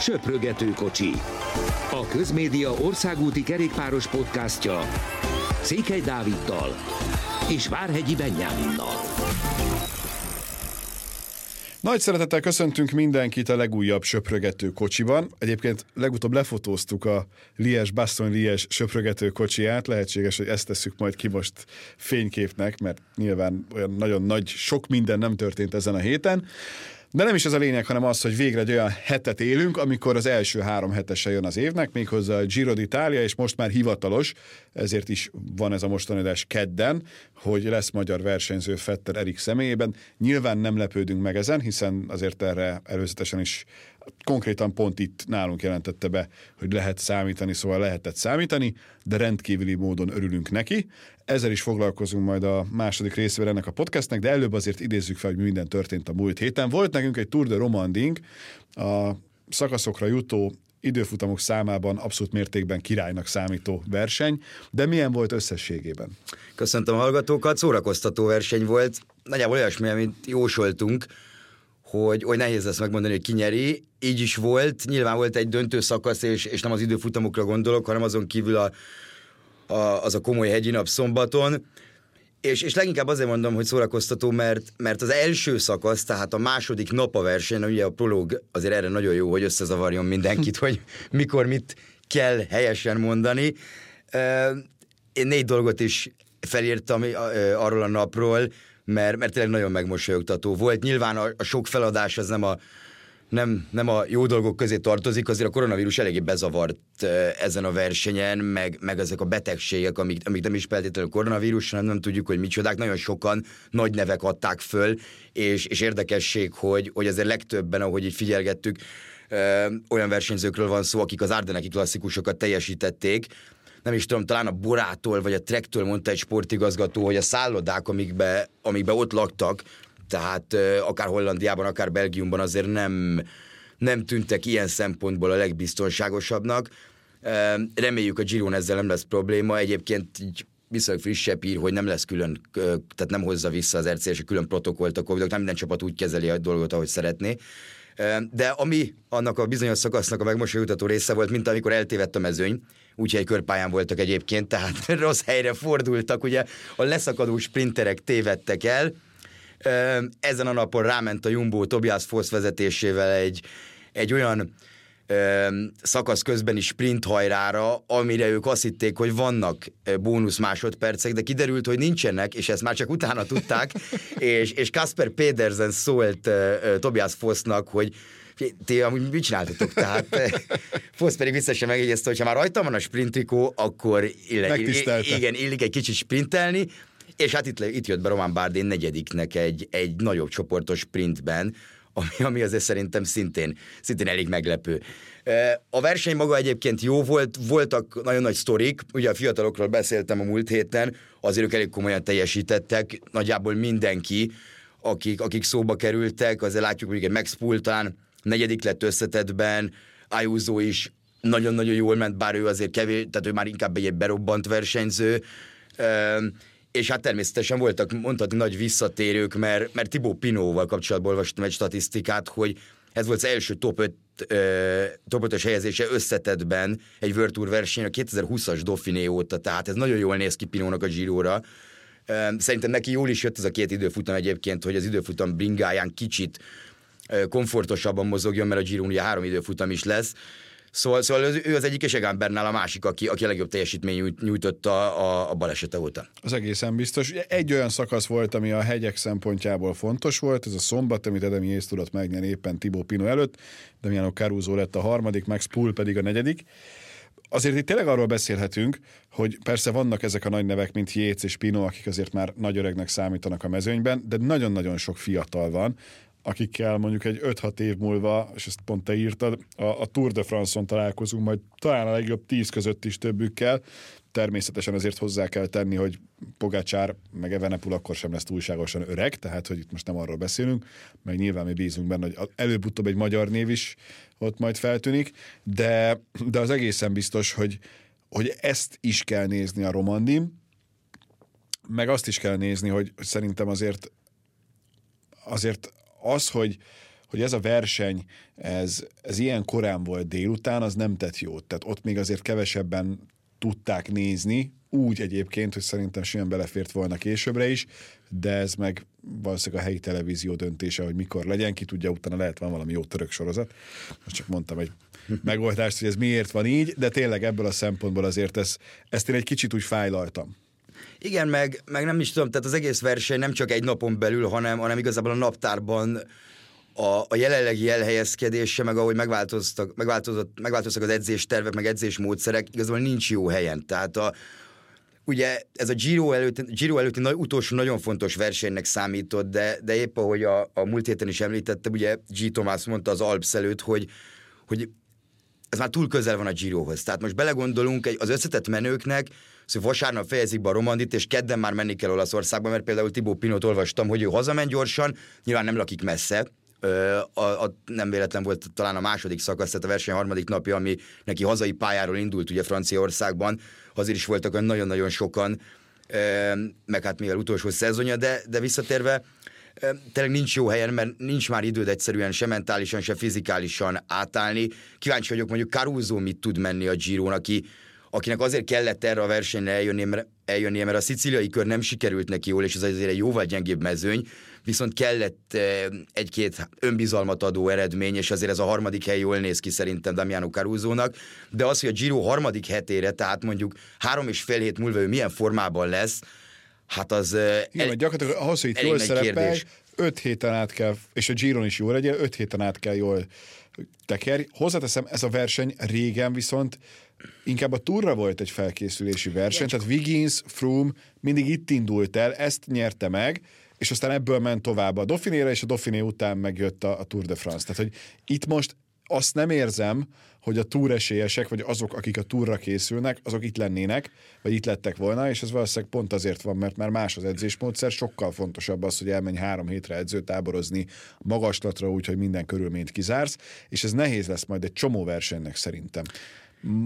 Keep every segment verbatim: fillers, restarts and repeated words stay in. Söprögető kocsi. A Közmédia Országúti Kerékpáros podcastja Székely Dáviddal és Várhegyi Benyáminnal. Nagy szeretettel köszöntünk mindenkit a legújabb Söprögető kocsiban. Egyébként legutóbb lefotóztuk a Liège-Bastogne-Liège Söprögető kocsiját. Lehetséges, hogy ezt tesszük majd ki most fényképnek, mert nyilván olyan nagyon nagy, sok minden nem történt ezen a héten. De nem is ez a lényeg, hanem az, hogy végre egy olyan hetet élünk, amikor az első három hetese jön az évnek, méghozzá a Giro d'Italia, és most már hivatalos, ezért is van ez a mostani adás kedden, hogy lesz magyar versenyző Fetter Erik személyében. Nyilván nem lepődünk meg ezen, hiszen azért erre előzetesen is konkrétan pont itt nálunk jelentette be, hogy lehet számítani, szóval lehetett számítani, de rendkívüli módon örülünk neki. Ezzel is foglalkozunk majd a második részével ennek a podcastnek, de előbb azért idézzük fel, hogy minden történt a múlt héten. Volt nekünk egy Tour de Romandie, a szakaszokra jutó időfutamok számában abszolút mértékben királynak számító verseny, de milyen volt összességében? Köszöntöm a hallgatókat, szórakoztató verseny volt, nagyjából olyasmi, amit jósoltunk, hogy, hogy nehéz lesz megmondani, hogy ki nyeri. Így is volt, nyilván volt egy döntő szakasz, és, és nem az időfutamokra gondolok, hanem azon kívül a, a, az a komoly hegyi nap szombaton. És, és leginkább azért mondom, hogy szórakoztató, mert, mert az első szakasz, tehát a második nap a versenyen, ugye a prológ azért erre nagyon jó, hogy összezavarjon mindenkit, hogy mikor mit kell helyesen mondani. Én négy dolgot is felírtam arról a napról, mert, mert tényleg nagyon megmosolyogtató volt. Nyilván a, a sok feladás az nem a, nem, nem a jó dolgok közé tartozik, azért a koronavírus eléggé bezavart ezen a versenyen, meg, meg ezek a betegségek, amik, amik nem is feltétlenül koronavírus, hanem nem tudjuk, hogy micsodák. Nagyon sokan nagy nevek adták föl, és, és érdekesség, hogy, hogy azért legtöbben, ahogy így figyelgettük, ö, olyan versenyzőkről van szó, akik az ardenneki klasszikusokat teljesítették. Nem is tudom, talán a Borától vagy a Trektől mondta egy sportigazgató, hogy a szállodák, amikbe, amikbe ott laktak, tehát akár Hollandiában, akár Belgiumban azért nem, nem tűntek ilyen szempontból a legbiztonságosabbnak. Reméljük, a Giron ezzel nem lesz probléma. Egyébként így viszonylag frissebb ír, hogy nem lesz külön, tehát nem hozza vissza az er cé es a külön protokollt a Covid-ok, nem minden csapat úgy kezeli a dolgot, ahogy szeretné. De ami annak a bizonyos szakasznak a megmosolyogtató része volt, mint amikor eltévedt a mezőny, úgyhogy egy körpályán voltak egyébként, tehát rossz helyre fordultak, ugye a leszakadó sprinterek tévedtek el. Ezen a napon ráment a Jumbo Tobias Foss vezetésével egy, egy olyan ö, szakasz közbeni sprint hajrára, amire ők azt hitték, hogy vannak bónusz másodpercek, de kiderült, hogy nincsenek, és ezt már csak utána tudták, és, és Kasper Pedersen szólt ö, ö, Tobias Fossnak, hogy ti amúgy mit csináltatok? Tehát Foss pedig vissza sem megjegyezte, hogy ha már rajta van a sprintrikó, akkor ille, igen, illik egy kicsit sprintelni. És hát itt, itt jött be Romain Bardet negyediknek egy, egy nagyobb csoportos sprintben, ami, ami azért szerintem szintén, szintén elég meglepő. A verseny maga egyébként jó volt, voltak nagyon nagy sztorik, ugye a fiatalokról beszéltem a múlt héten, azért ők elég komolyan teljesítettek, nagyjából mindenki, akik, akik szóba kerültek, azért látjuk mondjuk egy Max Pultán, negyedik lett összetettben, Ayuso is nagyon-nagyon jól ment, bár ő azért kevés, tehát ő már inkább egy berobbant versenyző. És hát természetesen voltak, mondhatni, nagy visszatérők, mert, mert Thibaut Pinotval kapcsolatban olvastam egy statisztikát, hogy ez volt az első top ötös helyezése összetettben egy World Tour versenyen a kétezer-húszas Dauphiné óta, tehát ez nagyon jól néz ki Pinónak a Giróra. Szerintem neki jól is jött ez a két időfutam egyébként, hogy az időfutam bringáján kicsit komfortosabban mozogjon, mert a Girón ugye három időfutam is lesz. Szóval, szóval ő az egyik, és Egánbernál a másik, aki, aki a legjobb teljesítményt nyújtotta a, a balesete óta. Az egészen biztos. Egy olyan szakasz volt, ami a hegyek szempontjából fontos volt, ez a szombat, amit Adam Yates tudott megnyerni éppen Thibaut Pinot előtt, Damiano Caruso lett a harmadik, Max Poole pedig a negyedik. Azért itt tényleg arról beszélhetünk, hogy persze vannak ezek a nagy nevek, mint Yates és Pinot, akik azért már nagy öregnek számítanak a mezőnyben, de nagyon-nagyon sok fiatal van, akikkel mondjuk egy öt-hat év múlva, és ezt pont te írtad, a, a Tour de France-on találkozunk, majd talán a legjobb tíz között is többükkel. Természetesen azért hozzá kell tenni, hogy Pogačar meg Evenepoel akkor sem lesz túlságosan öreg, tehát hogy itt most nem arról beszélünk, meg nyilván mi bízunk benne, hogy előbb-utóbb egy magyar név is ott majd feltűnik, de, de az egészen biztos, hogy, hogy ezt is kell nézni a Romandin, meg azt is kell nézni, hogy szerintem azért azért az, hogy, hogy ez a verseny, ez, ez ilyen korán volt délután, az nem tett jót. Tehát ott még azért kevesebben tudták nézni, úgy egyébként, hogy szerintem simán belefért volna későbbre is, de ez meg valószínűleg a helyi televízió döntése, hogy mikor legyen, ki tudja, utána lehet van valami jó török sorozat. Most csak mondtam egy megoldást, hogy ez miért van így, de tényleg ebből a szempontból azért ez, ezt én egy kicsit úgy fájlaltam. Igen, meg, meg nem is tudom, tehát az egész verseny nem csak egy napon belül, hanem, hanem igazából a naptárban a, a jelenlegi elhelyezkedése, meg ahogy megváltoztak, megváltoztak az edzéstervek, meg edzésmódszerek, igazából nincs jó helyen. Tehát a Ugye ez a Giro előtti, Giro előtti nagy, utolsó nagyon fontos versenynek számított, de, de épp ahogy a, a múlt héten is említettem, ugye G. Thomas mondta az Alps előtt, hogy, hogy ez már túl közel van a Girohoz. Tehát most belegondolunk az összetett menőknek, szóval vasárnap fejezik be a Romandit, és kedden már menni kell Olaszországba, mert például Thibaut Pinot olvastam, hogy ő hazament gyorsan, nyilván nem lakik messze, A, a, nem véletlen volt talán a második szakasz, tehát a verseny harmadik napja, ami neki hazai pályáról indult ugye Franciaországban, azért is voltak olyan nagyon-nagyon sokan, meg hát mivel utolsó szezonja, de, de visszatérve, tényleg nincs jó helyen, mert nincs már időd egyszerűen se mentálisan, se fizikálisan átállni. Kíváncsi vagyok, mondjuk Caruso mit tud menni a Giron, aki, akinek azért kellett erre a versenyre eljönni, mert eljönnie, mert a szicíliai kör nem sikerült neki jól, és ez azért egy jóval gyengébb mezőny, viszont kellett egy-két önbizalmat adó eredmény, és azért ez a harmadik hely jól néz ki szerintem Damiano Carusónak, de az, hogy a Giro harmadik hetére, tehát mondjuk három és fél hét múlva ő milyen formában lesz, hát az igen, el, gyakorlatilag ahhoz, hogy itt jól szerepel, öt héten át kell, és a Giron is jól legyen, öt héten át kell jól tekerj. Hozzáteszem, ez a verseny régen viszont inkább a Tourra volt egy felkészülési verseny, tehát Wiggins, Froome mindig itt indult el, ezt nyerte meg, és aztán ebből ment tovább a Dauphinére, és a Dauphiné után megjött a, a Tour de France. Tehát, hogy itt most azt nem érzem, hogy a Tour esélyesek, vagy azok, akik a Tourra készülnek, azok itt lennének, vagy itt lettek volna, és ez valószínűleg pont azért van, mert már más az edzésmódszer, sokkal fontosabb az, hogy elmenj három hétre edzőtáborozni magaslatra, úgyhogy minden körülményt kizársz, és ez nehéz lesz majd egy csomó versenynek szerintem.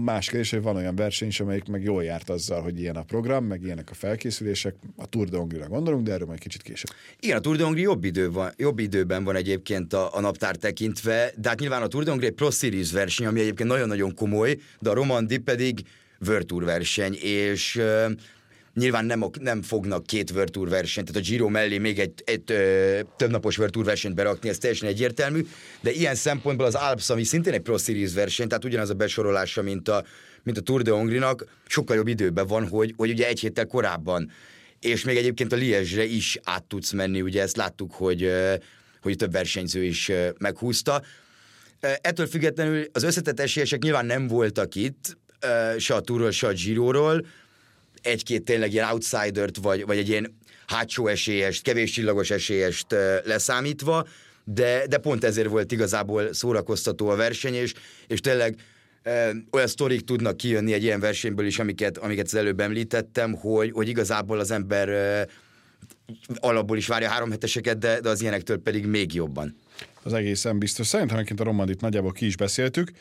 Más kérdés, hogy van olyan verseny is, amelyik meg jól járt azzal, hogy ilyen a program, meg ilyenek a felkészülések. A Tour de Hongrie-ra gondolunk, de erről majd kicsit később. Igen, a Tour de Hongrie jobb, idő van, jobb időben van egyébként a, a naptár tekintve, de hát nyilván a Tour de Hongrie egy Pro Series verseny, ami egyébként nagyon-nagyon komoly, de a Romandie pedig World Tour verseny, és uh, nyilván nem, nem fognak két World Tour versenyt, tehát a Giro mellé még egy, egy ö, többnapos World Tour versenyt berakni, ez teljesen egyértelmű, de ilyen szempontból az Alps, ami szintén egy Pro Series verseny, tehát ugyanaz a besorolása, mint a, mint a Tour de Hongrie-nak, sokkal jobb időben van, hogy, hogy ugye egy héttel korábban, és még egyébként a Liège-re is át tudsz menni, ugye ezt láttuk, hogy, hogy több versenyző is meghúzta. Ettől függetlenül az összetett esélyesek nyilván nem voltak itt, se a Tourról, se a Giroról, egy-két tényleg ilyen outsidert, vagy, vagy egy ilyen hátsó esélyest, kevés csillagos esélyest leszámítva, de, de pont ezért volt igazából szórakoztató a verseny, és, és tényleg e, olyan sztorik tudnak kijönni egy ilyen versenyből is, amiket, amiket az előbb említettem, hogy, hogy igazából az ember e, alapból is várja három heteseket, de, de az ilyenektől pedig még jobban. Az egészen biztos. Szerintem a Romandit nagyjából ki is beszéltük.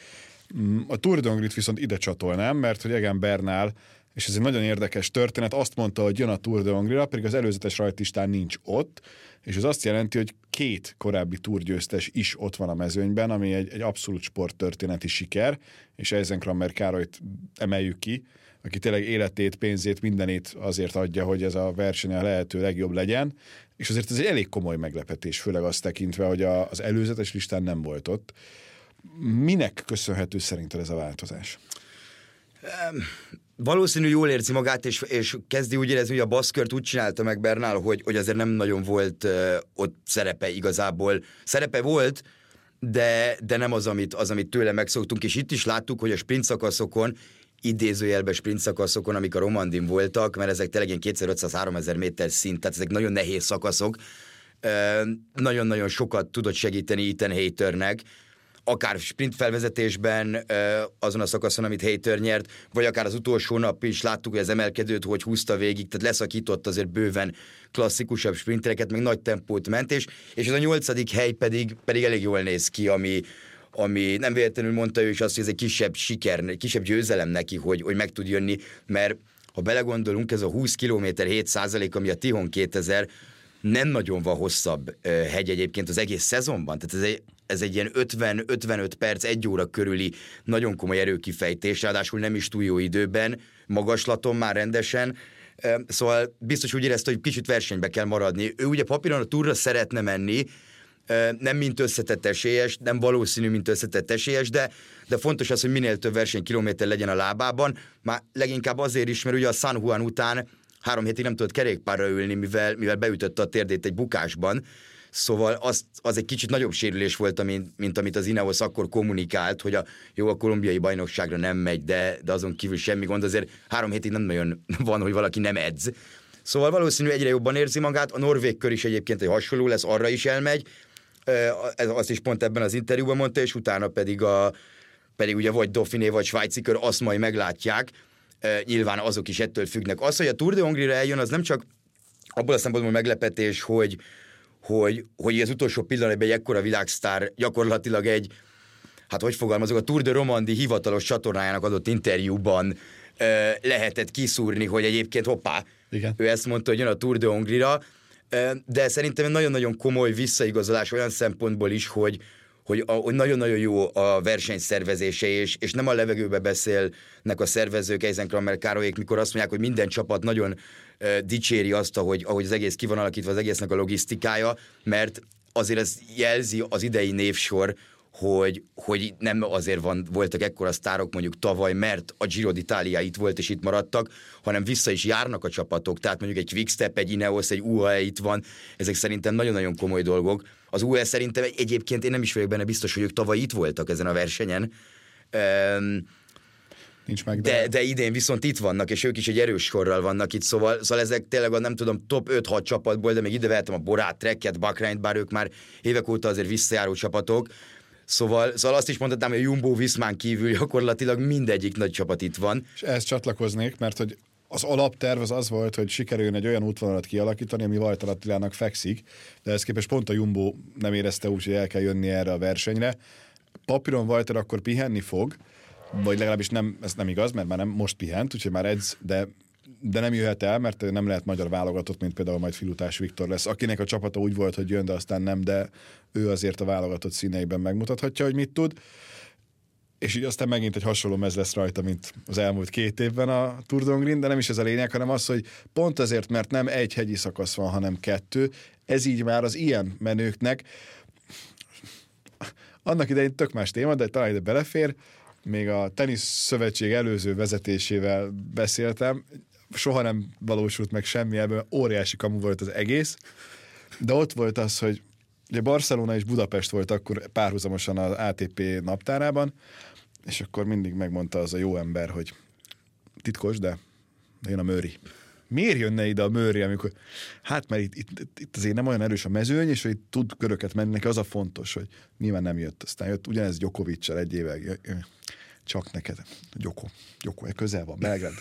A Tour de Hongrie-t viszont ide csatolnám, mert hogy Egan Bernal, és ez egy nagyon érdekes történet, azt mondta, hogy jön a Tour de Hongrie-ra, pedig az előzetes rajtlistán nincs ott, és ez azt jelenti, hogy két korábbi túrgyőztes is ott van a mezőnyben, ami egy, egy abszolút sporttörténeti siker, és Eisenkrammer Károlyt emeljük ki, aki tényleg életét, pénzét, mindenét azért adja, hogy ez a verseny a lehető legjobb legyen, és azért ez egy elég komoly meglepetés, főleg azt tekintve, hogy a, az előzetes listán nem volt ott. Minek köszönhető szerinted ez a változás? Um... Valószínű jól érzi magát, és, és kezdi úgy érezni, hogy a baszkört úgy csinálta meg Bernal, hogy, hogy azért nem nagyon volt uh, ott szerepe igazából. Szerepe volt, de, de nem az amit, az, amit tőle megszoktunk, és itt is láttuk, hogy a sprint szakaszokon, idézőjelben sprint szakaszokon, amik a Romandin voltak, mert ezek tényleg ilyen kétezer-ötszáz-háromezer méter szint, tehát ezek nagyon nehéz szakaszok, uh, nagyon-nagyon sokat tudott segíteni Ethan Hayternek, akár sprint felvezetésben, azon a szakaszon, amit Hayter nyert, vagy akár az utolsó nap is láttuk, hogy az emelkedőt, hogy húzta végig, tehát leszakított azért bőven klasszikusabb sprintereket, meg nagy tempót ment, és, és ez a nyolcadik hely pedig, pedig elég jól néz ki, ami, ami nem véletlenül mondta ő is azt, hogy ez egy kisebb siker, kisebb győzelem neki, hogy, hogy meg tud jönni, mert ha belegondolunk, ez a húsz kilométer hét százalék, ami a Tihon kétezer, nem nagyon van hosszabb hegy egyébként az egész szezonban, tehát ez egy ez egy ilyen ötven-ötvenöt perc, egy óra körüli nagyon komoly erőkifejtés, ráadásul nem is túl jó időben, magaslaton már rendesen, szóval biztos úgy érezte, hogy kicsit versenybe kell maradni. Ő ugye papíron a túrra szeretne menni, nem mint összetett esélyes, nem valószínű, mint összetett esélyes, de, de fontos az, hogy minél több versenykilométer legyen a lábában, már leginkább azért is, mert ugye a San Juan után három hétig nem tudott kerékpárra ülni, mivel, mivel beütötte a térdét egy bukásban, szóval az, az egy kicsit nagyobb sérülés volt, mint, mint amit az Ineos akkor kommunikált, hogy a, jó, a kolumbiai bajnokságra nem megy, de, de azon kívül semmi gond, azért három hétig nem nagyon van, hogy valaki nem edz. Szóval valószínű egyre jobban érzi magát, a norvég kör is egyébként egy hasonló lesz, arra is elmegy, azt is pont ebben az interjúban mondta, és utána pedig, a, pedig ugye vagy Dauphiné, vagy svájci kör, azt majd meglátják, nyilván azok is ettől függnek. Az, hogy a Tour de Hongrie-ra eljön, az nem csak abból a szempontból meglepetés, hogy, hogy, hogy az utolsó pillanatban egy ekkora világsztár gyakorlatilag egy, hát hogy fogalmazok, a Tour de Romandie hivatalos csatornájának adott interjúban lehetett kiszúrni, hogy egyébként hoppá, igen, ő ezt mondta, hogy jön a Tour de Hongrie-ra, de szerintem nagyon-nagyon komoly visszaigazolás olyan szempontból is, hogy, hogy, a, hogy nagyon-nagyon jó a versenyszervezése, és, és nem a levegőbe beszélnek a szervezők, Eisenkrammer Károlyék, mikor azt mondják, hogy minden csapat nagyon uh, dicséri azt, ahogy, ahogy az egész ki van alakítva, az egésznek a logisztikája, mert azért ez jelzi az idei névsor, hogy, hogy nem azért van, voltak ekkora sztárok mondjuk tavaly, mert a Giro d'Italia itt volt és itt maradtak, hanem vissza is járnak a csapatok, tehát mondjuk egy Quickstep, egy Ineos, egy u á e itt van, ezek szerintem nagyon-nagyon komoly dolgok. Az u á e szerintem egyébként, én nem is vagyok benne biztos, hogy ők tavaly itt voltak ezen a versenyen, Nincs meg, de... De, de idén viszont itt vannak, és ők is egy erős sorral vannak itt, szóval, szóval ezek tényleg a nem tudom, top öt-hat csapatból, de még ide vehetem a Borát, Trekket, Bakrányt, bár ők már évek óta azért visszajáró csapatok. Szóval, szóval azt is mondhatnám, hogy a Jumbo Viszmán kívül gyakorlatilag mindegyik nagy csapat itt van. És ehhez csatlakoznék, mert hogy az alapterv az az volt, hogy sikerüljön egy olyan útvonalat kialakítani, ami Vajtal Attilának fekszik, de ezt képest pont a Jumbo nem érezte úgy, hogy el kell jönni erre a versenyre. Papíron Vajtal akkor pihenni fog, vagy legalábbis nem, ez nem igaz, mert már nem most pihent, úgyhogy már edz, de... de nem jöhet el, mert nem lehet magyar válogatott, mint például majd Filutás Viktor lesz, akinek a csapata úgy volt, hogy jön, de aztán nem, de ő azért a válogatott színeiben megmutathatja, hogy mit tud. És így aztán megint egy hasonló mez lesz rajta, mint az elmúlt két évben a Tour de Hongrie, de nem is ez a lényeg, hanem az, hogy pont azért, mert nem egy hegyi szakasz van, hanem kettő, ez így már az ilyen menőknek, annak idején tök más téma, de talán ide belefér, még a tenisz szövetség előző vezetésével beszéltem, soha nem valósult meg semmi ebből, óriási kamu volt az egész, de ott volt az, hogy ugye Barcelona és Budapest volt akkor párhuzamosan az á té pé naptárában, és akkor mindig megmondta az a jó ember, hogy titkos, de jön a Mőri. Miért jönne ide a Mőri, amikor hát mert itt, itt, itt azért nem olyan erős a mezőny, és hogy tud köröket menni, neki az a fontos, hogy nyilván nem jött, aztán jött ugyanez Djokovic-sel egy évvel, csak neked, Gyoko, Gyoko, közel van, Belgrád.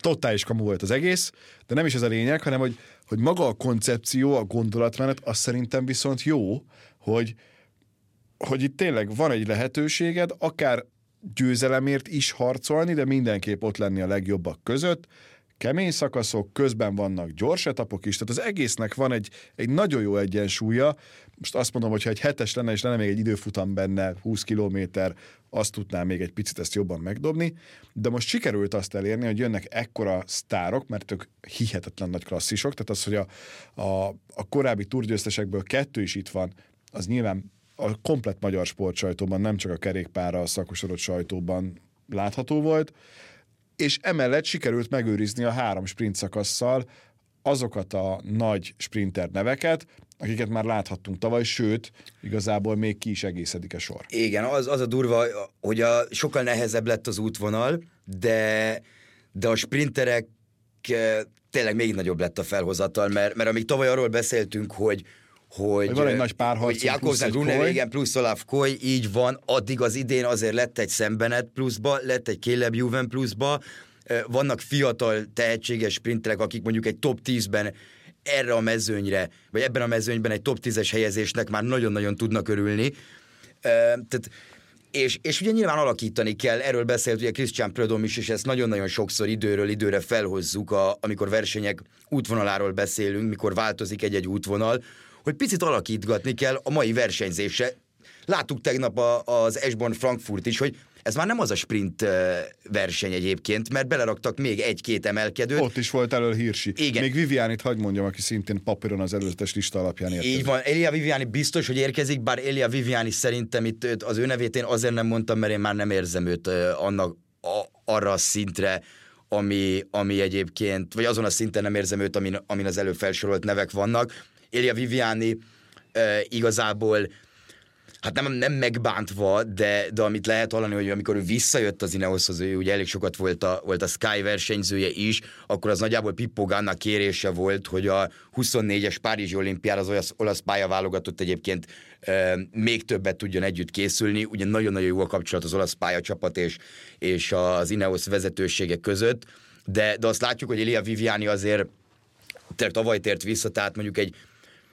Totális kamu volt az egész, de nem is ez a lényeg, hanem hogy, hogy maga a koncepció, a gondolatmenet, az szerintem viszont jó, hogy, hogy itt tényleg van egy lehetőséged, akár győzelemért is harcolni, de mindenképp ott lenni a legjobbak között, kemény szakaszok, közben vannak gyors etapok is, tehát az egésznek van egy, egy nagyon jó egyensúlya. Most azt mondom, hogyha egy hetes lenne, és lenne még egy időfutam benne, húsz kilométer, azt tudnám még egy picit ezt jobban megdobni, de most sikerült azt elérni, hogy jönnek ekkora sztárok, mert ők hihetetlen nagy klasszisok, tehát az, hogy a, a, a korábbi túrgyőztesekből kettő is itt van, az nyilván a komplett magyar sportsajtóban, nem csak a kerékpárra, a szakosodott sajtóban látható volt, és emellett sikerült megőrizni a három sprint szakasszal azokat a nagy sprinter neveket, akiket már láthattunk tavaly, sőt, igazából még ki is egészedik a sor. Igen, az, az a durva, hogy a, sokkal nehezebb lett az útvonal, de, de a sprinterek e, tényleg még nagyobb lett a felhozatal, mert, mert amíg tavaly arról beszéltünk, hogy hogy van egy nagy párharc, Jakobsen, Gruner, igen, plusz Olaf Koy, így van, addig az idén azért lett egy Szembenet pluszba, lett egy Caleb Juven pluszba, vannak fiatal, tehetséges sprinterek, akik mondjuk egy top tízben erre a mezőnyre, vagy ebben a mezőnyben egy top tízes helyezésnek már nagyon-nagyon tudnak örülni. Tehát, és, és ugye nyilván alakítani kell, erről beszélt ugye Christian Prödöm is, és ezt nagyon-nagyon sokszor időről időre felhozzuk, a, amikor versenyek útvonaláról beszélünk, mikor változik egy-egy útvonal, hogy picit alakítgatni kell a mai versenyzésre. Láttuk tegnap a, az Eschborn Frankfurt is, hogy ez már nem az a sprint verseny egyébként, mert beleraktak még egy-két emelkedőt. Ott is volt elől Hirsi. Igen. Még Vivianit hagy mondjam, aki szintén papíron az előzetes lista alapján érkezik. Így van, Elia Viviani biztos, hogy érkezik, bár Elia Viviani szerintem itt az ő nevét én azért nem mondtam, mert én már nem érzem őt annak, a, arra a szintre, ami, ami egyébként, vagy azon a szinten nem érzem őt, amin, amin az előbb felsorolt nevek vannak. Elia Viviani e, igazából hát nem, nem megbántva, de, de amit lehet hallani, hogy amikor ő visszajött az Ineoshoz, ő ugye elég sokat volt a, volt a Sky versenyzője is, akkor az nagyjából Pippo Gannának kérése volt, hogy a huszonnégyes Párizsi olimpiára az olasz, olasz pályaválogatott egyébként e, még többet tudjon együtt készülni, ugye nagyon-nagyon jó a kapcsolat az olasz pályacsapat és, és az Ineos vezetősége között, de, de azt látjuk, hogy Elia Viviani azért tehát tavaly tért vissza, tehát mondjuk egy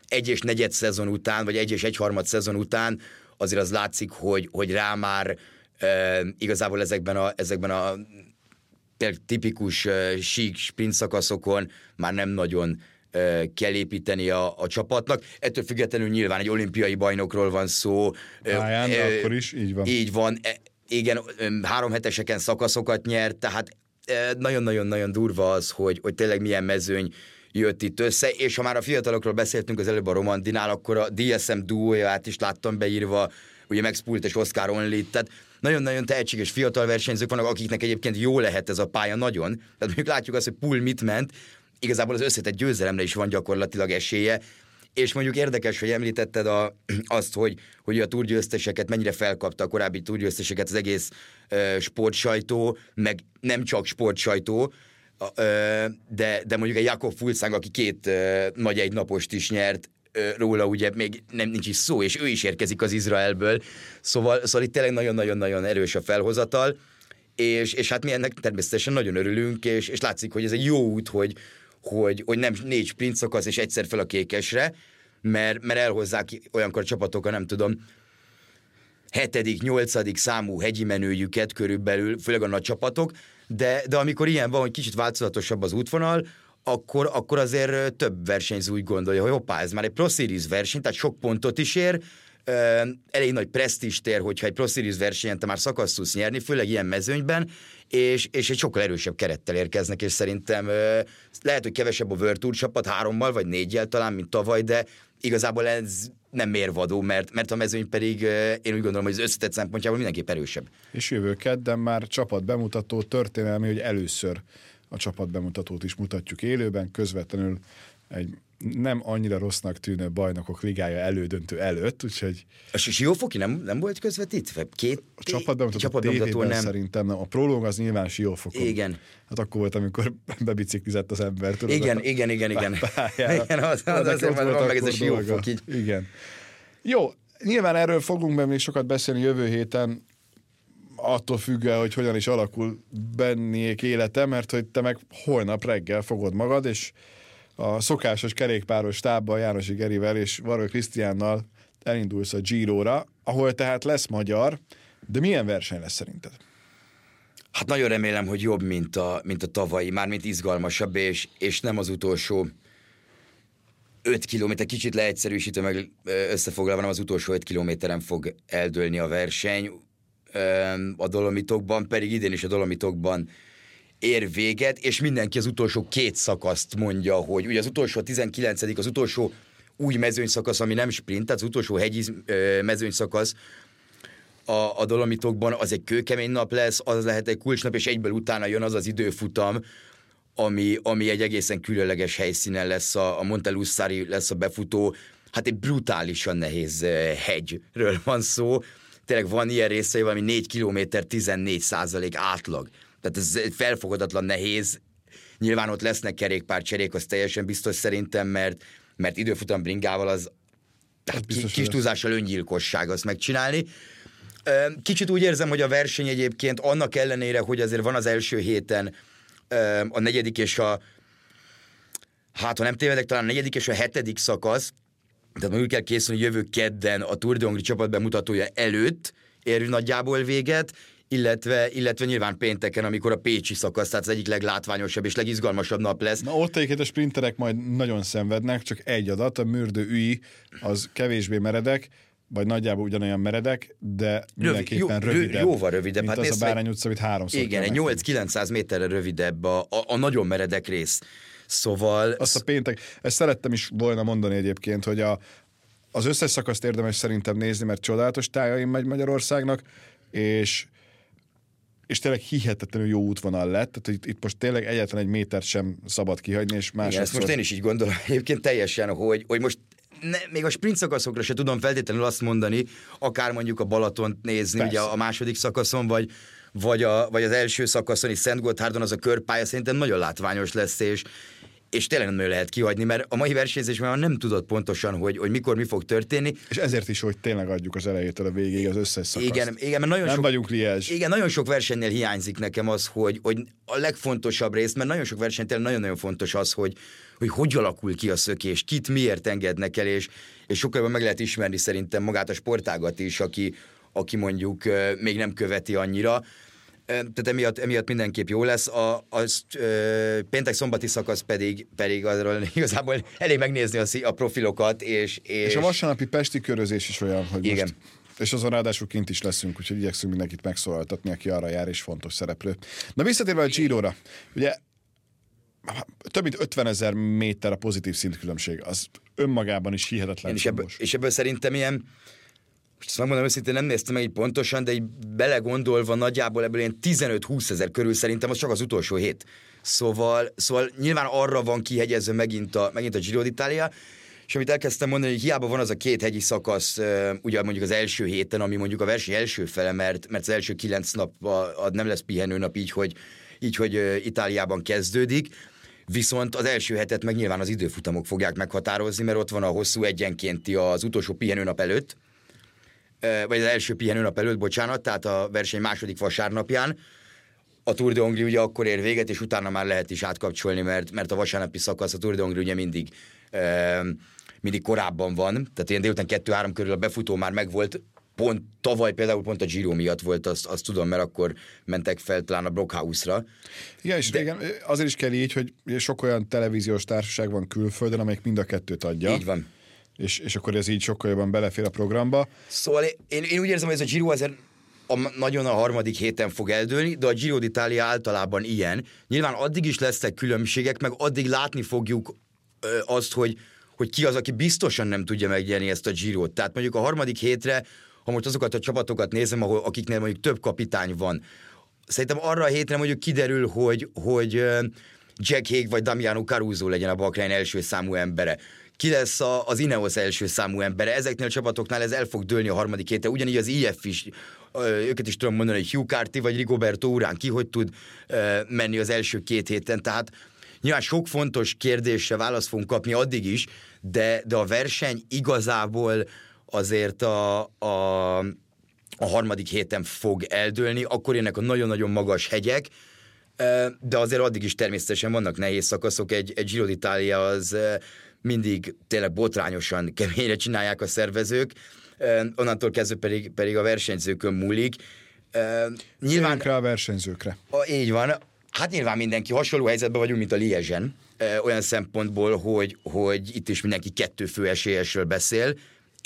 egy és negyed szezon után, vagy egy és egyharmad szezon után azért az látszik, hogy, hogy rá már e, igazából ezekben a, ezekben a tipikus e, sík sprint szakaszokon már nem nagyon e, kell építeni a, a csapatnak. Ettől függetlenül nyilván egy olimpiai bajnokról van szó. Pályán, e, e, akkor is, így van. Így van. E, igen, három heteseken szakaszokat nyert, tehát e, nagyon-nagyon-nagyon durva az, hogy, hogy tényleg milyen mezőny jött itt össze, és ha már a fiatalokról beszéltünk az előbb a Romandinál, akkor a dé es em duóját is láttam beírva, ugye Max Pult és Oscar Onlit, tehát nagyon-nagyon tehetséges fiatal versenyzők vannak, akiknek egyébként jó lehet ez a pálya nagyon, tehát mondjuk látjuk azt, hogy Pult mit ment, igazából az összetett győzelemre is van gyakorlatilag esélye, és mondjuk érdekes, hogy említetted a, azt, hogy, hogy a túrgyőzteseket mennyire felkapta a korábbi túrgyőzteseket az egész uh, sportsajtó, meg nem csak sportsajtó, de, de mondjuk egy Jakob Fuglsang, aki két uh, nagy egynapost is nyert, uh, róla ugye még nem nincs is szó, és ő is érkezik az Izraelből, szóval, szóval itt tényleg nagyon-nagyon-nagyon erős a felhozatal, és, és hát mi ennek természetesen nagyon örülünk, és, és látszik, hogy ez egy jó út, hogy, hogy, hogy nem négy sprint szakasz, és egyszer fel a kékesre, mert, mert elhozzák olyankor a csapatokkal, nem tudom, hetedik, nyolcadik számú hegyi menőjüket körülbelül, főleg a nagy csapatok, de, de amikor ilyen van, hogy kicsit változatosabb az útvonal, akkor, akkor azért több versenyző úgy gondolja, hogy hoppá, ez már egy Pro Series verseny, tehát sok pontot is ér, elég nagy presztízst ér, hogyha egy Pro Series versenyen te már szakaszt tudsz nyerni, főleg ilyen mezőnyben, és, és egy sokkal erősebb kerettel érkeznek, és szerintem lehet, hogy kevesebb a World Tour csapat, hárommal vagy négyel talán, mint tavaly, de igazából ez nem mérvadó, mert, mert a mezőny pedig én úgy gondolom, hogy az összetett szempontjából mindenképp erősebb. És jövő kedden már csapatbemutató, történelmi, hogy először a csapatbemutatót is mutatjuk élőben, közvetlenül egy nem annyira rossznak tűnő bajnokok ligája elődöntő előtt, úgyhogy... A Siófoki nem, nem volt közvetítve? Két a csapatbemutató tévében nem. Szerintem nem. A prológ az nyilván Siófokon. Igen. Hát akkor volt, amikor bebiciklizett az ember. Tudod, igen, igen, igen, igen. Pályára. Igen, az, az, az azért van meg ez a Siófok így. Igen. Jó, nyilván erről fogunk be még sokat beszélni jövő héten, attól függően, hogy hogyan is alakul bennék élete, mert hogy te meg holnap reggel fogod magad, és a szokásos kerékpáros stábban, Jánosi Gerivel és Varga Krisztiánnal elindulsz a Giro-ra, ahol tehát lesz magyar, de milyen verseny lesz szerinted? Hát nagyon remélem, hogy jobb, mint a, mint a tavalyi, mármint izgalmasabb, és, és nem az utolsó öt kilométer, kicsit leegyszerűsítve meg összefoglalva, nem az utolsó öt kilométeren fog eldőlni a verseny. A Dolomitokban, pedig idén is a Dolomitokban ér véget, és mindenki az utolsó két szakaszt mondja, hogy ugye az utolsó, a tizenkilencedik, az utolsó új mezőnyszakasz, ami nem sprint, tehát az utolsó hegyi mezőnyszakasz a, a Dolomitokban, az egy kőkemény nap lesz, az lehet egy kulcsnap, és egyből utána jön az az időfutam, ami, ami egy egészen különleges helyszínen lesz, a, a Montelussari lesz a befutó, hát egy brutálisan nehéz hegyről van szó, tényleg van ilyen része, ami négy kilométer tizennégy százalék átlag. Tehát ez felfogadatlan nehéz. Nyilván ott lesznek kerékpárcserék, az teljesen biztos szerintem, mert, mert időfutam bringával az hát ki, kis túlzással öngyilkosság azt megcsinálni. Kicsit úgy érzem, hogy a verseny egyébként annak ellenére, hogy azért van az első héten a negyedik és a hát ha nem tévedek, talán a negyedik és a hetedik szakasz, tehát úgy kell készülni, jövő kedden a Tour de Hongrie csapatbemutatója előtt érő nagyjából véget, illetve, illetve nyilván pénteken, amikor a pécsi szakasz, tehát az egyik leglátványosabb és legizgalmasabb nap lesz. Na ott egyébként a sprinterek majd nagyon szenvednek, csak egy adat, a Mürdő Üi, az kevésbé meredek, vagy nagyjából ugyanolyan meredek, de mindenképpen Rövi, jó, rövidebb, jóval rövidebb. Mint hát az nézd, a Bárány utca, amit háromszor igen, egy nyolc-kilencszáz méterre rövidebb a, a, a nagyon meredek rész. Szóval... Azt a péntek, ezt szerettem is volna mondani egyébként, hogy a, az összes szakaszt érdemes szerintem nézni, mert csodálatos tájaim megy Magyarországnak, és, és tényleg hihetetlenül jó útvonal lett, tehát itt, itt most tényleg egyetlen egy métert sem szabad kihagyni, és másodszor... Igen, ezt most én is így gondolom egyébként teljesen, hogy, hogy most ne, még a sprint szakaszokra se tudom feltétlenül azt mondani, akár mondjuk a Balatont nézni, persze. Ugye a második szakaszon, vagy, vagy, a, vagy az első szakaszon, és Szent Gotthárdon az a körpálya szerintem nagyon látványos lesz, és, és tényleg nem lehet kihagyni, mert a mai versenyzés már nem tudod pontosan, hogy, hogy mikor mi fog történni. És ezért is, hogy tényleg adjuk az elejétől a végéig az összes szakaszt. Igen, igen, mert nagyon nem sok, vagyunk liázs. Igen, nagyon sok versenynél hiányzik nekem az, hogy, hogy a legfontosabb rész, mert nagyon sok versenytől nagyon-nagyon fontos az, hogy hogy hogy alakul ki a szökés, kit miért engednek el, és, és sokkal jobban meg lehet ismerni szerintem magát a sportágat is, aki, aki mondjuk még nem követi annyira. Tehát emiatt, emiatt mindenképp jó lesz. A, a, a péntek-szombati szakasz pedig, pedig arról igazából elég megnézni a, a profilokat. És, és... és a vasárnapi pesti körözés is olyan, hogy igen. Most... És azon ráadásul kint is leszünk, úgyhogy igyekszünk mindenkit megszólaltatni, aki arra jár, és fontos szereplő. Na visszatérve a Giro-ra, ugye több mint ötvenezer méter a pozitív szintkülönbség, az önmagában is hihetetlen. Én is ebből, és ebből szerintem ilyen, most megmondom őszintén, nem néztem meg így pontosan, de így belegondolva nagyjából ebből ilyen tizenöt-húsz ezer körül szerintem az csak az utolsó hét. Szóval, szóval nyilván arra van kihegyező megint a, megint a Giro d'Italia, és amit elkezdtem mondani, hogy hiába van az a két hegyi szakasz, ugye mondjuk az első héten, ami mondjuk a verseny első fele, mert, mert az első kilenc nap a, a nem lesz pihenőnap, így, hogy, így, hogy Itáliában kezdődik. Viszont az első hetet meg nyilván az időfutamok fogják meghatározni, mert ott van a hosszú egyenkénti az utolsó pihenőnap előtt, vagy az első pihenőnap előtt, bocsánat, tehát a verseny második vasárnapján. A Tour de Hongrie ugye akkor ér véget, és utána már lehet is átkapcsolni, mert, mert a vasárnapi szakasz a Tour de Hongrie ugye mindig, mindig korábban van, tehát ilyen délután kettő-három körül a befutó már megvolt. Pont tavaly például pont a Giro miatt volt, azt, azt tudom, mert akkor mentek fel talán a Blockhouse-ra. Igen, és de... igen, azért is kell így, hogy sok olyan televíziós társaság van külföldön, amelyik mind a kettőt adja. Így van. És, és akkor ez így sokkal jobban belefér a programba. Szóval én, én úgy érzem, hogy ez a Giro azért a, nagyon a harmadik héten fog eldőlni, de a Giro d'Italia általában ilyen. Nyilván addig is lesznek különbségek, meg addig látni fogjuk ö, azt, hogy, hogy ki az, aki biztosan nem tudja megnyerni ezt a Girot. Tehát mondjuk a harmadik hétre, ha most azokat a csapatokat nézem, ahol, akiknél mondjuk több kapitány van, szerintem arra a hétre mondjuk kiderül, hogy, hogy Jack Hake vagy Damiano Caruso legyen a Bahrein első számú embere. Ki lesz a, az Ineos első számú embere? Ezeknél a csapatoknál ez el fog dőlni a harmadik hétre. Ugyanígy az i ef is, őket is tudom mondani, hogy Hugh Carty vagy Rigoberto Urán, ki hogy tud menni az első két héten. Tehát nyilván sok fontos kérdésre választ fogunk kapni addig is, de, de a verseny igazából azért a, a, a harmadik héten fog eldőlni, akkor jönnek a nagyon-nagyon magas hegyek, de azért addig is természetesen vannak nehéz szakaszok, egy, egy Giro d'Italia az mindig tényleg botrányosan keményre csinálják a szervezők, onnantól kezdve pedig, pedig a versenyzőkön múlik. Nyilván rá a versenyzőkre. A, így van. Hát nyilván mindenki hasonló helyzetben vagyunk, mint a Liezsen, olyan szempontból, hogy, hogy itt is mindenki kettő fő esélyesről beszél,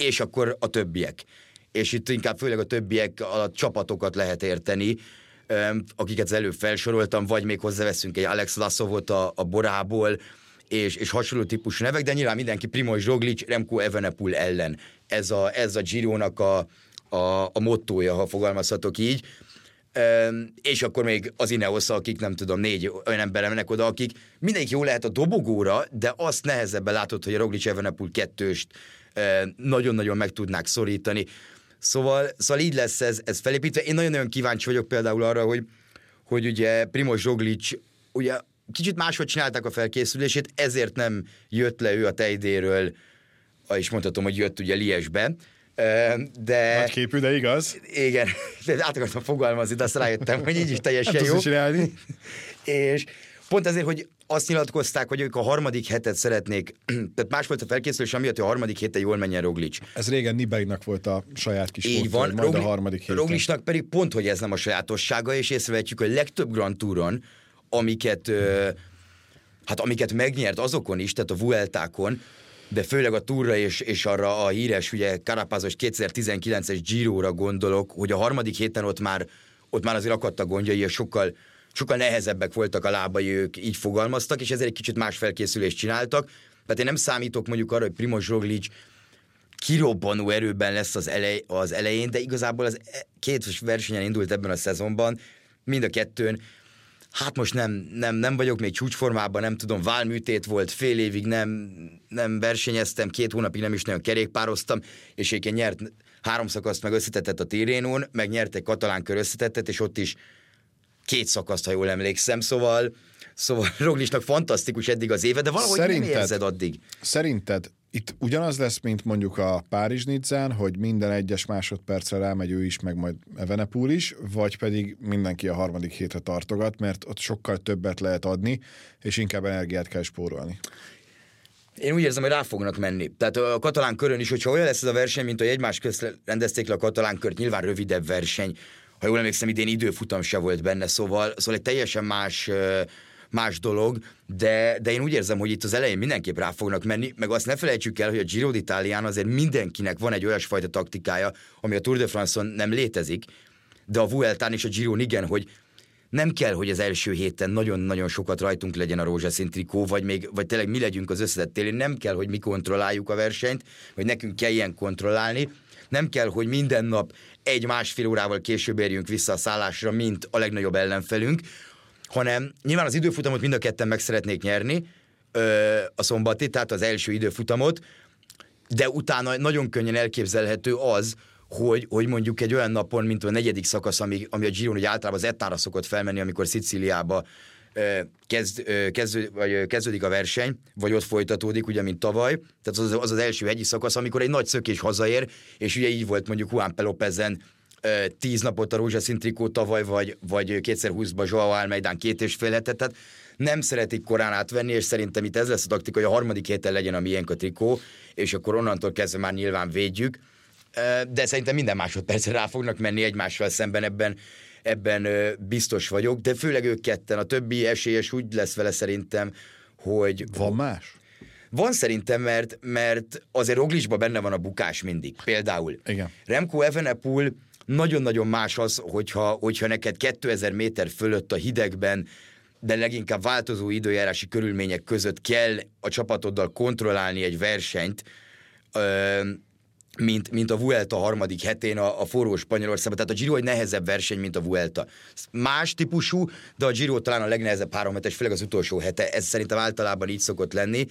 és akkor a többiek. És itt inkább főleg a többiek alatt csapatokat lehet érteni, akiket az előbb felsoroltam, vagy még hozzáveszünk egy Alex Lassovot a, a Borából, és, és hasonló típusú nevek, de nyilván mindenki Primož Roglič, Remco Evenepoel ellen. Ez a, ez a Girónak a, a, a mottója, ha fogalmazhatok így. És akkor még az Ineos, akik nem tudom, négy olyan ember mennek oda, akik mindenki jó lehet a dobogóra, de azt nehezebben látod, hogy a Roglič Evenepoel kettőst nagyon-nagyon meg tudnák szorítani. Szóval, szóval így lesz ez, ez felépítve. Én nagyon-nagyon kíváncsi vagyok például arra, hogy, hogy ugye Primož Roglič ugye kicsit máshogy csinálták a felkészülését, ezért nem jött le ő a Tejdéről, és mondhatom, hogy jött ugye Liesbe, de... Nagy képű, de igaz. Igen, át akartam fogalmazni, de azt rájöttem, hogy így is teljesen jó. Csinálni. És pont ezért, hogy azt nyilatkozták, hogy ők a harmadik hetet szeretnék, tehát más volt a felkészülés, amiatt, hogy a harmadik héten jól menjen Roglič. Ez régen Nibeinak volt a saját kis így pontja, van. Majd Rogli- a harmadik héten. Rogličnak pedig pont, hogy ez nem a sajátossága, és észrevehetjük, hogy legtöbb Grand Touron, amiket, hmm. euh, hát amiket megnyert azokon is, tehát a Vueltákon, de főleg a Tourra és, és arra a híres, ugye Carapazos kétezer-tizenkilences Giro-ra gondolok, hogy a harmadik héten ott már, ott már azért akadtak gondjai, és sokkal, sokkal nehezebbek voltak a lábai, ők így fogalmaztak, és ezért egy kicsit más felkészülést csináltak. Tehát én nem számítok mondjuk arra, hogy Primož Roglič kirobbanó erőben lesz az, elej, az elején, de igazából az két versenyen indult ebben a szezonban, mind a kettőn. Hát most nem, nem, nem vagyok még csúcsformában, nem tudom, válműtét volt, fél évig nem, nem versenyeztem, két hónapig nem is nagyon kerékpároztam, és egyébként nyert három szakaszt meg összetettet a Tirénón, meg nyert egy katalán kör összetettet, és ott is két szakaszt, ha jól emlékszem, szóval, szóval Rogličnak fantasztikus eddig az éve, de valahogy szerinted, nem érzed addig. Szerinted itt ugyanaz lesz, mint mondjuk a Párizs-Nizzán, hogy minden egyes másodpercre rámegy ő is, meg majd Evenepoel is, vagy pedig mindenki a harmadik hétre tartogat, mert ott sokkal többet lehet adni, és inkább energiát kell spórolni. Én úgy érzem, hogy rá fognak menni. Tehát a katalán körön is, hogyha olyan lesz ez a verseny, mint ahogy egymás közt rendezték le a katalán kört, nyilván rövidebb verseny. Ha jól emlékszem, idén időfutam se volt benne, szóval, szóval egy teljesen más... más dolog, de, de én úgy érzem, hogy itt az elején mindenképp rá fognak menni, meg azt ne felejtsük el, hogy a Giro d'Italián azért mindenkinek van egy olyasfajta taktikája, ami a Tour de France-on nem létezik, de a Vueltán és a Giron igen, hogy nem kell, hogy az első héten nagyon-nagyon sokat rajtunk legyen a rózsaszín trikó, vagy, még, vagy tényleg mi legyünk az összetett télén, nem kell, hogy mi kontrolláljuk a versenyt, vagy nekünk kelljen kontrollálni, nem kell, hogy minden nap egy-másfél órával később érjünk vissza a szállásra, mint a legnagyobb ellenfelünk, hanem nyilván az időfutamot mind a ketten meg szeretnék nyerni, ö, a szombati, tehát az első időfutamot, de utána nagyon könnyen elképzelhető az, hogy, hogy mondjuk egy olyan napon, mint a negyedik szakasz, ami, ami a Giron, hogy általában az Etnára szokott felmenni, amikor Szicíliába ö, kezd, ö, kezdőd, vagy kezdődik a verseny, vagy ott folytatódik, ugye, mint tavaly, tehát az az, az első hegyi szakasz, amikor egy nagy szökés hazaér, és ugye így volt mondjuk Juan P. Lópezen tíz napot a rózsaszín trikó tavaly, vagy, vagy kétezer-húszban Joao Almeidán két és fél hetet, tehát nem szeretik korán átvenni, és szerintem itt ez lesz a taktika, hogy a harmadik héten legyen a miénk a trikó, és akkor onnantól kezdve már nyilván védjük, de szerintem minden másodpercre rá fognak menni egymással szemben, ebben, ebben biztos vagyok, de főleg ők ketten, a többi esélyes úgy lesz vele szerintem, hogy... Van más? Van szerintem, mert, mert azért Rogličban benne van a bukás mindig. Például igen. Remco Evenepoel nagyon-nagyon más az, hogyha, hogyha neked kétezer méter fölött a hidegben, de leginkább változó időjárási körülmények között kell a csapatoddal kontrollálni egy versenyt, mint, mint a Vuelta harmadik hetén a, a forró Spanyolországban. Tehát a Giro egy nehezebb verseny, mint a Vuelta. Más típusú, de a Giro talán a legnehezebb három hetes, főleg az utolsó hete. Ez szerintem általában így szokott lenni.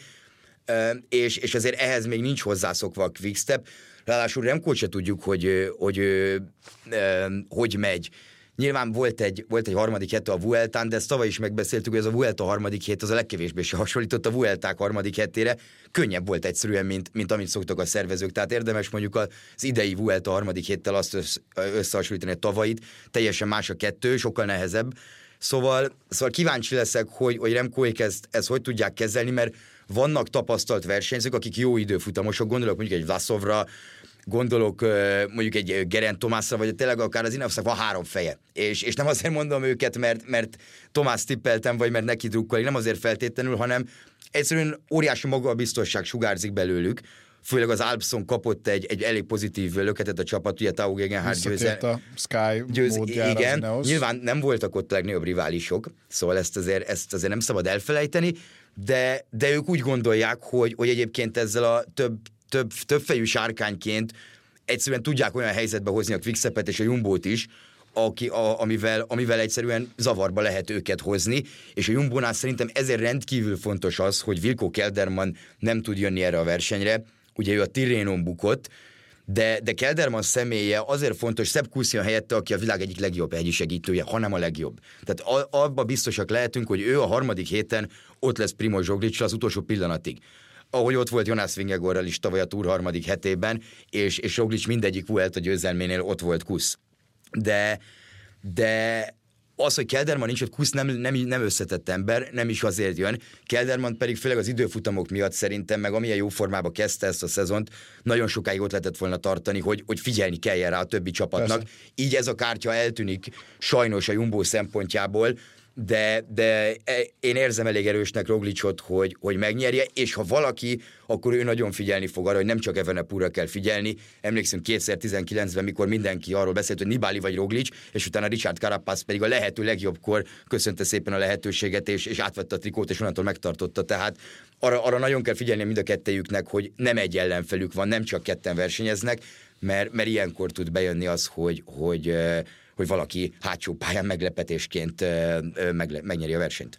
És, és azért ehhez még nincs hozzászokva a Quickstep. Ráadásul Remco se tudjuk, hogy hogy, hogy hogy megy. Nyilván volt egy, volt egy harmadik hete a Vueltán, de ezt tavaly is megbeszéltük, hogy ez a Vuelta harmadik hét az a legkevésbé se hasonlított a Vuelták harmadik hetére. Könnyebb volt egyszerűen, mint, mint amit szoktak a szervezők. Tehát érdemes mondjuk az idei Vuelta harmadik héttel azt összehasonlítani a tavalyit. Teljesen más a kettő, sokkal nehezebb. Szóval, szóval kíváncsi leszek, hogy, hogy Remcoék ezt, ezt hogy tudják kezelni, mert vannak tapasztalt versenyzők, akik jó időfutamosok, gondolok mondjuk egy Vlasovra, gondolok mondjuk egy Geraint Thomasra, vagy tényleg akár az Ineosnak van három feje. És, és nem azért mondom őket, mert, mert Thomas tippeltem, vagy mert neki drukkolik, nem azért feltétlenül, hanem egyszerűen óriási magabiztosság sugárzik belőlük, főleg az Alpson kapott egy, egy elég pozitív löketet a csapat, ugye Tao Gegenhardt győze. A Sky győz, igen, nyilván nem voltak ott a legnagyobb riválisok, szóval ezt azért, ezt azért nem szabad elfelejteni, de, de ők úgy gondolják, hogy, hogy egyébként ezzel a több, több, többfejű sárkányként egyszerűen tudják olyan helyzetbe hozni a Quickstepet és a Jumbót is, aki, a, amivel, amivel egyszerűen zavarba lehet őket hozni, és a Jumbónál szerintem ezért rendkívül fontos az, hogy Wilco Kelderman nem tud jönni erre a versenyre. Ugye ő a Tirénón bukott, de, de Kelderman személye azért fontos, Sepp Kusszian helyette, aki a világ egyik legjobb hegyi segítője, hanem a legjobb. Tehát abban biztosak lehetünk, hogy ő a harmadik héten ott lesz Primož Rogličra az utolsó pillanatig. Ahogy ott volt Jonas Vingegaardral is tavaly a Tour harmadik hetében, és, és Roglič mindegyik Vuelta győzelménél ott volt Kuss. De, de az, hogy Kelderman nincs, hogy Kuss nem, nem, nem összetett ember, nem is azért jön. Kelderman pedig főleg az időfutamok miatt szerintem, meg amilyen jó formába kezdte ezt a szezont, nagyon sokáig ott lehetett volna tartani, hogy, hogy figyelni kelljen rá a többi csapatnak. Persze. Így ez a kártya eltűnik sajnos a Jumbo szempontjából, de, de én érzem elég erősnek Rogličot, hogy, hogy megnyerje, és ha valaki, akkor ő nagyon figyelni fog arra, hogy nem csak Evenepoelre kell figyelni. Emlékszünk kétezer-tizenkilencben, mikor mindenki arról beszélt, hogy Nibali vagy Roglič, és utána Richard Carapaz pedig a lehető legjobbkor köszönte szépen a lehetőséget, és, és átvette a trikót, és onnantól megtartotta. Tehát arra, arra nagyon kell figyelni mind a kettejüknek, hogy nem egy ellenfelük van, nem csak ketten versenyeznek, mert, mert ilyenkor tud bejönni az, hogy, hogy hogy valaki hátsó pályán meglepetésként megle- megnyeri a versenyt.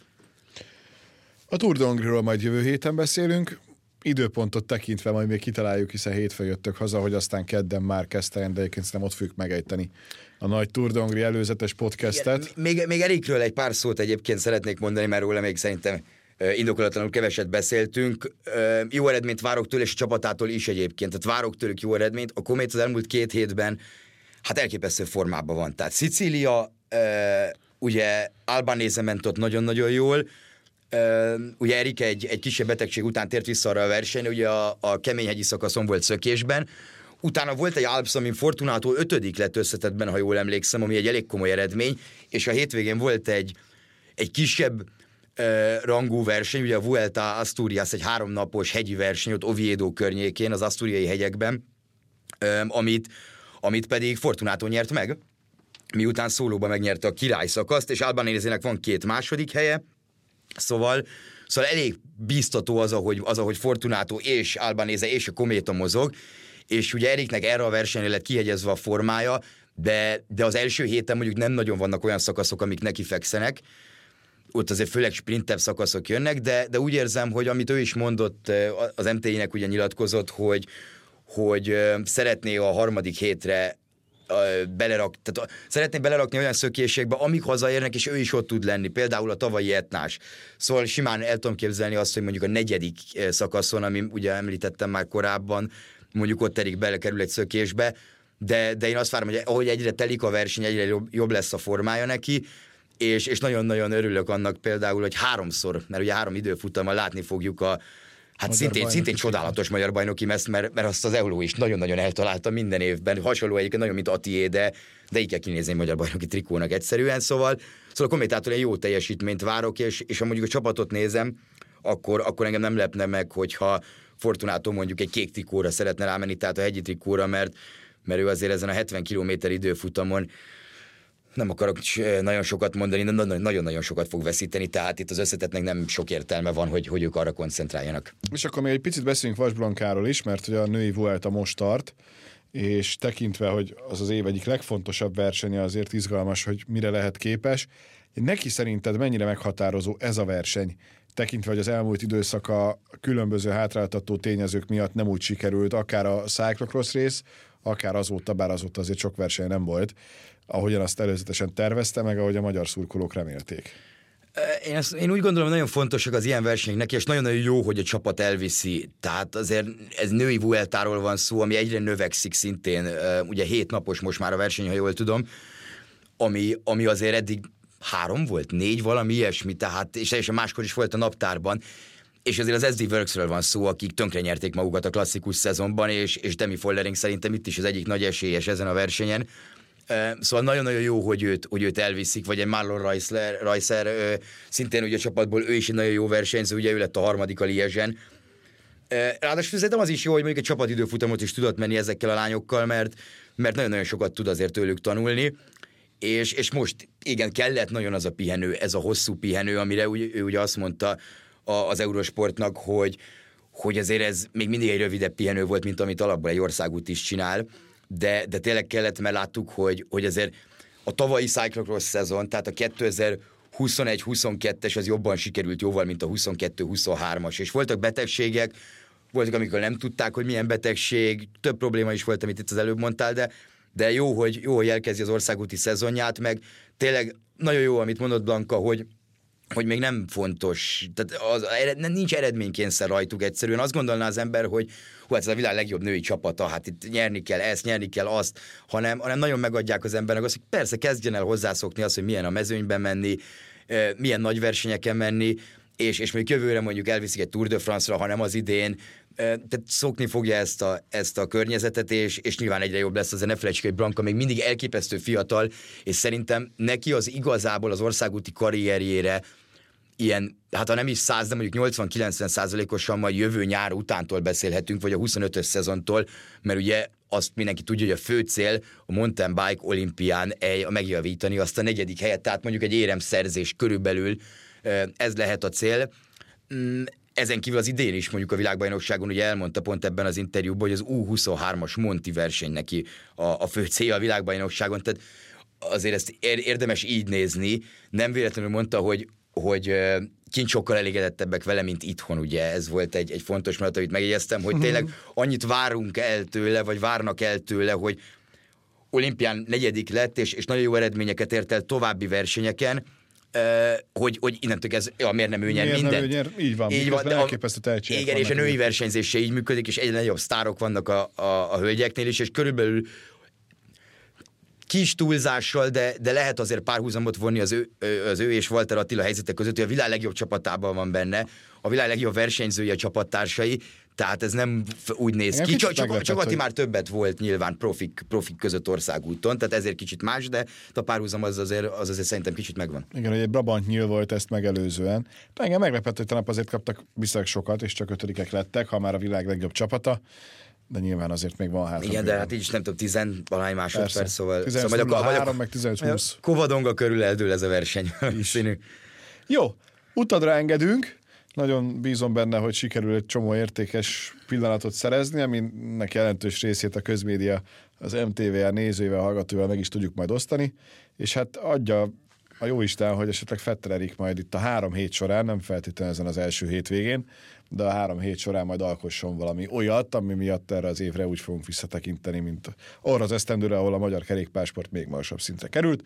A Tour de Hongrie-ról majd jövő héten beszélünk. Időpontot tekintve majd még kitaláljuk, hiszen hétfő jöttök haza, hogy aztán kedden már kezdtem, de egyébként szerintem ott fogjuk megejteni a nagy Tour de Hongrie előzetes podcastet. Igen, még, még Erikről egy pár szót egyébként szeretnék mondani, mert róla még szerintem indokolatlanul keveset beszéltünk. Jó eredményt várok tőle, és a csapatától is egyébként. Tehát várok tőlük jó eredményt. A Komet az elmúlt két hétben hát elképesztő formában van. Tehát Szicília, e, ugye Albanese ment ott nagyon-nagyon jól, e, ugye Erik egy, egy kisebb betegség után tért vissza arra a versenyre, ugye a, a keményhegyi szakaszon volt szökésben, utána volt egy Alps, amin Fortunától ötödik lett összetettben, ha jól emlékszem, ami egy elég komoly eredmény, és a hétvégén volt egy, egy kisebb e, rangú verseny, ugye a Vuelta Asturias, egy háromnapos hegyi verseny, ott Oviedo környékén, az asztúriai hegyekben, e, amit amit pedig Fortunától nyert meg, miután szólóban megnyerte a királyszakaszt, és Albanézének van két második helye, szóval, szóval elég biztató az, ahogy, az, ahogy Fortunától és Albanese és a Kométa mozog, és ugye Eriknek erre a versenyre lett kihegyezve a formája, de, de az első héten mondjuk nem nagyon vannak olyan szakaszok, amik neki fekszenek, ott azért főleg sprintebb szakaszok jönnek, de, de úgy érzem, hogy amit ő is mondott, az em té i-nek ugye nyilatkozott, hogy hogy szeretné a harmadik hétre belerak, tehát szeretné belerakni olyan szökésekbe, amik hazaérnek, és ő is ott tud lenni, például a tavalyi etnás. Szóval simán el tudom képzelni azt, hogy mondjuk a negyedik szakaszon, ami ugye említettem már korábban, mondjuk ott Erik belekerül egy szökésbe, de, de én azt várom, hogy ahogy egyre telik a verseny, egyre jobb lesz a formája neki, és, és nagyon-nagyon örülök annak például, hogy háromszor, mert ugye három időfutammal látni fogjuk a Hát szintén, szintén csodálatos magyar bajnoki meszt, mert, mert azt az Euló is nagyon-nagyon eltalálta minden évben. Hasonló egyébként nagyon, mint Atié, de, de így kell kinézni magyar bajnoki trikónak egyszerűen. Szóval, szóval a Kométától egy jó teljesítményt várok, és, és ha mondjuk a csapatot nézem, akkor, akkor engem nem lepne meg, hogyha Fortunától mondjuk egy kék trikóra szeretne rámenni, tehát a hegyi trikóra, mert, mert ő azért ezen a hetven kilométer időfutamon nem akarok nagyon sokat mondani, de nagyon-nagyon sokat fog veszíteni, tehát itt az összetettnek nem sok értelme van, hogy, hogy ők arra koncentráljanak. És akkor még egy picit beszéljünk Vasblankáról is, mert ugye a női Vuelta most tart, és tekintve, hogy az az év egyik legfontosabb versenye, azért izgalmas, hogy mire lehet képes. Neki szerinted mennyire meghatározó ez a verseny, tekintve, hogy az elmúlt időszaka különböző hátráltató tényezők miatt nem úgy sikerült, akár a cyclocross rész, akár azóta, bár azóta azért sok verseny nem volt, ahogyan azt előzetesen tervezte, meg ahogy a magyar szurkolók remélték. Én, ezt, én úgy gondolom, hogy nagyon fontosak az ilyen versenyeknek, és nagyon-nagyon jó, hogy a csapat elviszi. Tehát azért ez női Vueltáról van szó, ami egyre növekszik szintén, ugye hét napos most már a verseny, ha jól tudom, ami, ami azért eddig három volt, négy, valami ilyesmi, tehát, és teljesen máskor is volt a naptárban, és azért az es dé Worksről van szó, akik tönkre nyerték magukat a klasszikus szezonban, és, és Demi Follering szerintem itt is az egyik nagy esélyes ezen a versenyen. Szóval nagyon-nagyon jó, hogy őt, hogy őt elviszik, vagy egy Marlon Reisler, Reisler szintén ugye a csapatból, ő is egy nagyon jó versenyző, ugye ő lett a harmadik a Liezsen. Ráadásul szerintem az is jó, hogy mondjuk egy csapatidőfutamot is tudott menni ezekkel a lányokkal, mert, mert nagyon-nagyon sokat tud azért tőlük tanulni. És, és most igen, kellett nagyon az a pihenő, ez a hosszú pihenő, amire ő, ő ugye azt mondta az Eurosportnak, hogy, hogy azért ez még mindig egy rövidebb pihenő volt, mint amit alapból egy országút is csinál, de, de tényleg kellett, mert láttuk, hogy, hogy azért a tavalyi cyclocross szezon, tehát a kétezer-huszonegy-huszonkettes az jobban sikerült jóval, mint a huszonkettő-huszonhármas, és voltak betegségek, voltak, amikor nem tudták, hogy milyen betegség, több probléma is volt, amit itt az előbb mondtál, de, de jó, hogy, jó, hogy elkezdi az országúti szezonját, meg tényleg nagyon jó, amit mondott Blanka, hogy hogy még nem fontos, tehát az, nincs eredménykényszer rajtuk egyszerűen. Azt gondolná az ember, hogy hú, hát ez a világ legjobb női csapata, hát itt nyerni kell ezt, nyerni kell azt, hanem, hanem nagyon megadják az embernek azt, hogy persze kezdjen el hozzászokni azt, hogy milyen a mezőnyben menni, milyen nagy versenyeken menni, és, és még jövőre mondjuk elviszik egy Tour de France-ra, ha nem az idén, Tehát szokni fogja ezt a, ezt a környezetet, és, és nyilván egyre jobb lesz az, ne felejtsük, hogy Branka még mindig elképesztő fiatal, és szerintem neki az igazából az országúti karrierjére ilyen, hát ha nem is száz, de mondjuk nyolcvan-kilencven százalékosan majd jövő nyár utántól beszélhetünk, vagy a huszonötös szezontól, mert ugye azt mindenki tudja, hogy a fő cél a mountain bike olimpián megjavítani azt a negyedik helyet, tehát mondjuk egy éremszerzés körülbelül, ez lehet a cél. Ezen kívül az idén is mondjuk a világbajnokságon, ugye elmondta pont ebben az interjúban, hogy az U huszonhármas Monti verseny neki a, a fő célja a világbajnokságon, tehát azért ezt érdemes így nézni. Nem véletlenül mondta, hogy hogy kint sokkal elégedettebbek vele, mint itthon, ugye, ez volt egy, egy fontos mondat, amit megjegyeztem, hogy tényleg annyit várunk el tőle, vagy várnak el tőle, hogy olimpián negyedik lett, és, és nagyon jó eredményeket ért el további versenyeken, hogy, hogy innentől ez, ja, miért nem ő nyer mindent? Miért nem ő nyer? Így van, így van, de elképesztő tehetség. Igen, és a női versenyzés se így működik, és egyre nagyobb sztárok vannak a, a, a hölgyeknél is, és körülbelül kis túlzással, de, de lehet azért párhuzamot vonni az ő, az ő és Walter Attila helyzetek között, hogy a világ legjobb csapatában van benne, a világ legjobb versenyzője a csapattársai, tehát ez nem úgy néz én ki. Csak, csak, csak Atti már többet volt nyilván profik, profik között országúton, tehát ezért kicsit más, de a párhuzam az azért, az azért szerintem kicsit megvan. Igen, hogy egy Brabant nyíl volt ezt megelőzően. De engem meglepett, hogy tanap azért kaptak viszonylag sokat, és csak ötödikek lettek, ha már a világ legjobb csapata. De nyilván azért még van hátra. Igen, de hát így is nem tudom, tíz-valahány másodperc, szóval... tizenhárom, meg tizenöt-húsz. Kovadonga körül eldől ez a verseny. Jó, utadra engedünk. Nagyon bízom benne, hogy sikerül egy csomó értékes pillanatot szerezni, aminek jelentős részét a közmédia az em té vé er nézővel, hallgatóval meg is tudjuk majd osztani. És hát adja a jóisten, hogy esetleg Fetter Erik majd itt a három hét során, nem feltétlenül ezen az első hétvégén, de a három hét során majd alkosson valami olyat, ami miatt erre az évre úgy fogunk visszatekinteni, mint arra az esztendőre, ahol a magyar kerékpársport még magasabb szintre került.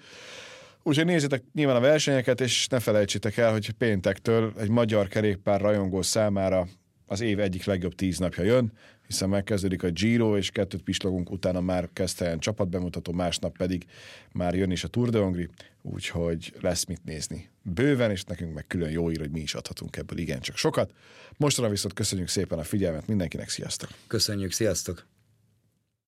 Úgyhogy nézzétek nyilván a versenyeket, és ne felejtsétek el, hogy péntektől egy magyar kerékpár rajongó számára az év egyik legjobb tíz napja jön, hiszen megkezdődik a Giro, és kettőt pislogunk, utána már kezd helyen csapatbemutató, másnap pedig már jön is a Tour de Hongrie, úgyhogy lesz mit nézni bőven, és nekünk meg külön jó ír, hogy mi is adhatunk ebből igencsak sokat. Mostanra viszont köszönjük szépen a figyelmet mindenkinek, sziasztok! Köszönjük, sziasztok!